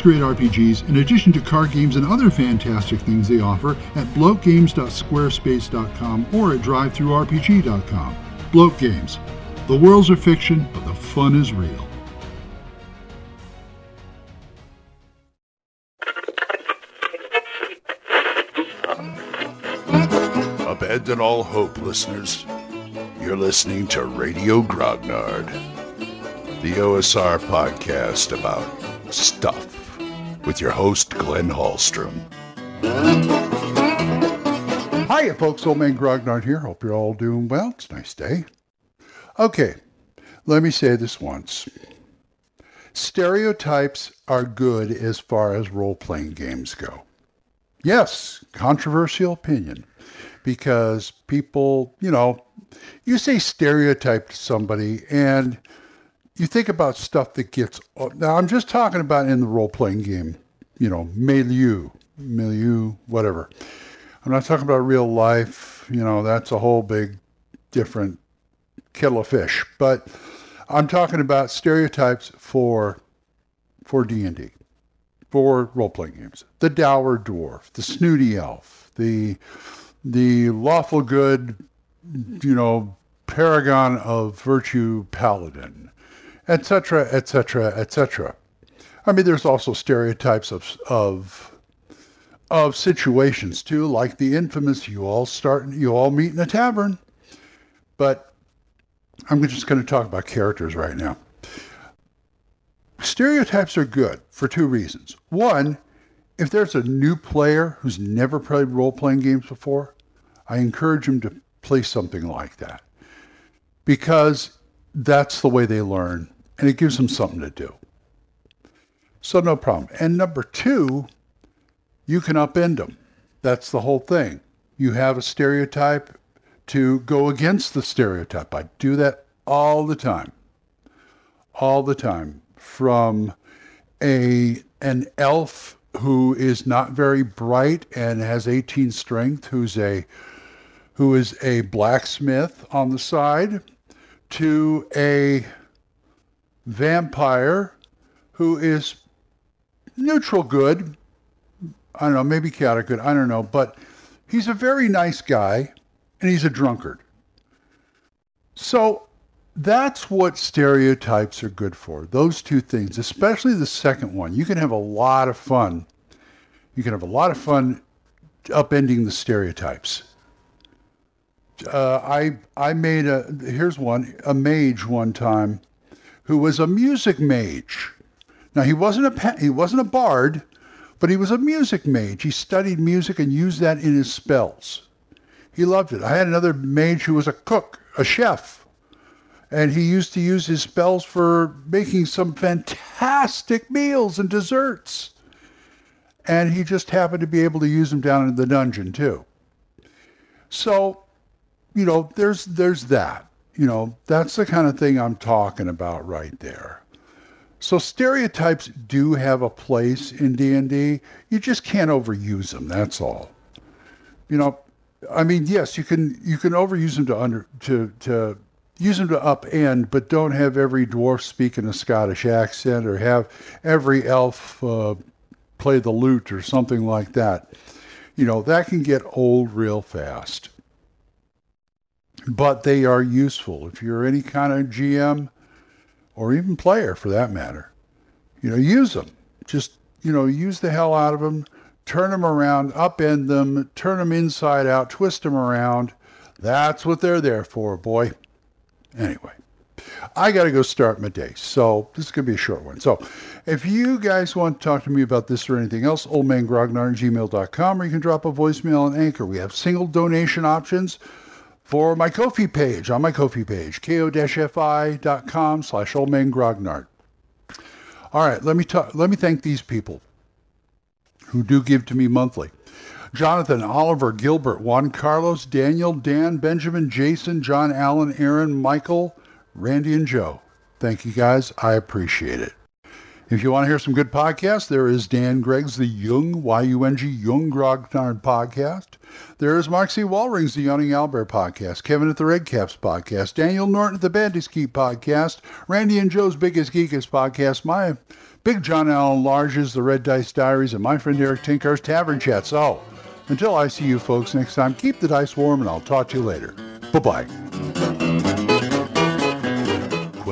great RPGs, in addition to card games and other fantastic things they offer, at BlokeGames.Squarespace.com or at DriveThruRPG.com. Bloat Games. The worlds are fiction, but the fun is real. Abandon all hope, listeners. You're listening to Radio Grognard, the OSR podcast about stuff, with your host, Glenn Hallstrom. Hiya, folks. Old Man Grognard here. Hope you're all doing well. It's a nice day. Okay, let me say this once. Stereotypes are good as far as role-playing games go. Yes, controversial opinion, because people, you say stereotype to somebody, and you think about stuff that gets, now I'm just talking about in the role-playing game, milieu, whatever. I'm not talking about real life, that's a whole big different kettle of fish. But I'm talking about stereotypes for D&D, for role-playing games. The dour dwarf, the snooty elf, the lawful good, paragon of virtue paladin, etc., etc., etc. I mean, there's also stereotypes of situations too, like the infamous you all meet in a tavern. But I'm just going to talk about characters right now. Stereotypes are good for two reasons. One, if there's a new player who's never played role-playing games before, I encourage him to play something like that, because that's the way they learn, and it gives them something to do. So no problem. And number two, you can upend them. That's the whole thing. You have a stereotype to go against the stereotype. I do that all the time. All the time. From an elf who is not very bright and has 18 strength, who is a blacksmith on the side, to a vampire who is neutral good. I don't know, maybe chaotic good, I don't know, but he's a very nice guy, and he's a drunkard. So that's what stereotypes are good for, those two things, especially the second one. You can have a lot of fun. You can have a lot of fun upending the stereotypes. I made a mage one time who was a music mage. Now he wasn't a bard, but he was a music mage. He studied music and used that in his spells. He loved it. I had another mage who was a cook, a chef, and he used to use his spells for making some fantastic meals and desserts. And he just happened to be able to use them down in the dungeon too. So there's that. That's the kind of thing I'm talking about right there. So stereotypes do have a place in D&D. You just can't overuse them, that's all. I mean, yes, you can overuse them to use them to upend, but don't have every dwarf speak in a Scottish accent or have every elf play the lute or something like that. That can get old real fast. But they are useful. If you're any kind of GM or even player for that matter, use them. Just, use the hell out of them, turn them around, upend them, turn them inside out, twist them around. That's what they're there for, boy. Anyway, I got to go start my day. So this is going to be a short one. So if you guys want to talk to me about this or anything else, oldmangrognard@gmail.com, or you can drop a voicemail on Anchor. We have single donation options for my Ko-fi page, on my Ko-fi page, ko-fi.com/oldmangrognard. All right, let me thank these people who do give to me monthly. Jonathan, Oliver, Gilbert, Juan Carlos, Daniel, Dan, Benjamin, Jason, John, Alan, Aaron, Michael, Randy, and Joe. Thank you, guys. I appreciate it. If you want to hear some good podcasts, there is Dan Gregg's The Young, Y-U-N-G, Young Grognard podcast. There is Mark C. Walring's The Yawning Owlbear podcast, Kevin at the Red Caps podcast, Daniel Norton at the Bandit's Keep podcast, Randy and Joe's Biggest Geekest podcast, my Big John Allen Large's The Red Dice Diaries, and my friend Eric Tinker's Tavern Chats. Oh, until I see you folks next time, keep the dice warm, and I'll talk to you later. Bye-bye.